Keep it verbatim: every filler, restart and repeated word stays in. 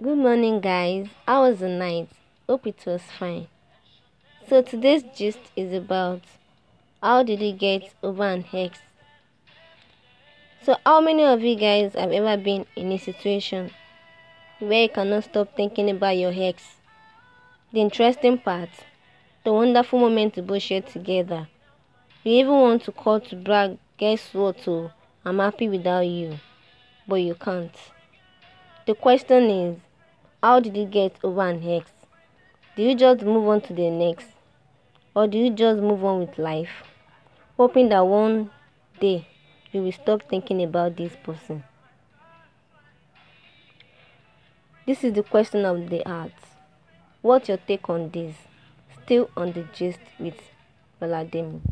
Good morning, guys. How was the night? Hope it was fine. So today's gist is about how did you get over an ex? So how many of you guys have ever been in a situation where you cannot stop thinking about your ex? The interesting part, the wonderful moment to both share together. You even want to call to brag, guess what, oh, I'm happy without you, but you can't. The question is, how did you get over an ex? Do you just move on to the next? Or do you just move on with life, hoping that one day you will stop thinking about this person? This is the question of the heart. What's your take on this? Still on the gist with Vladimir.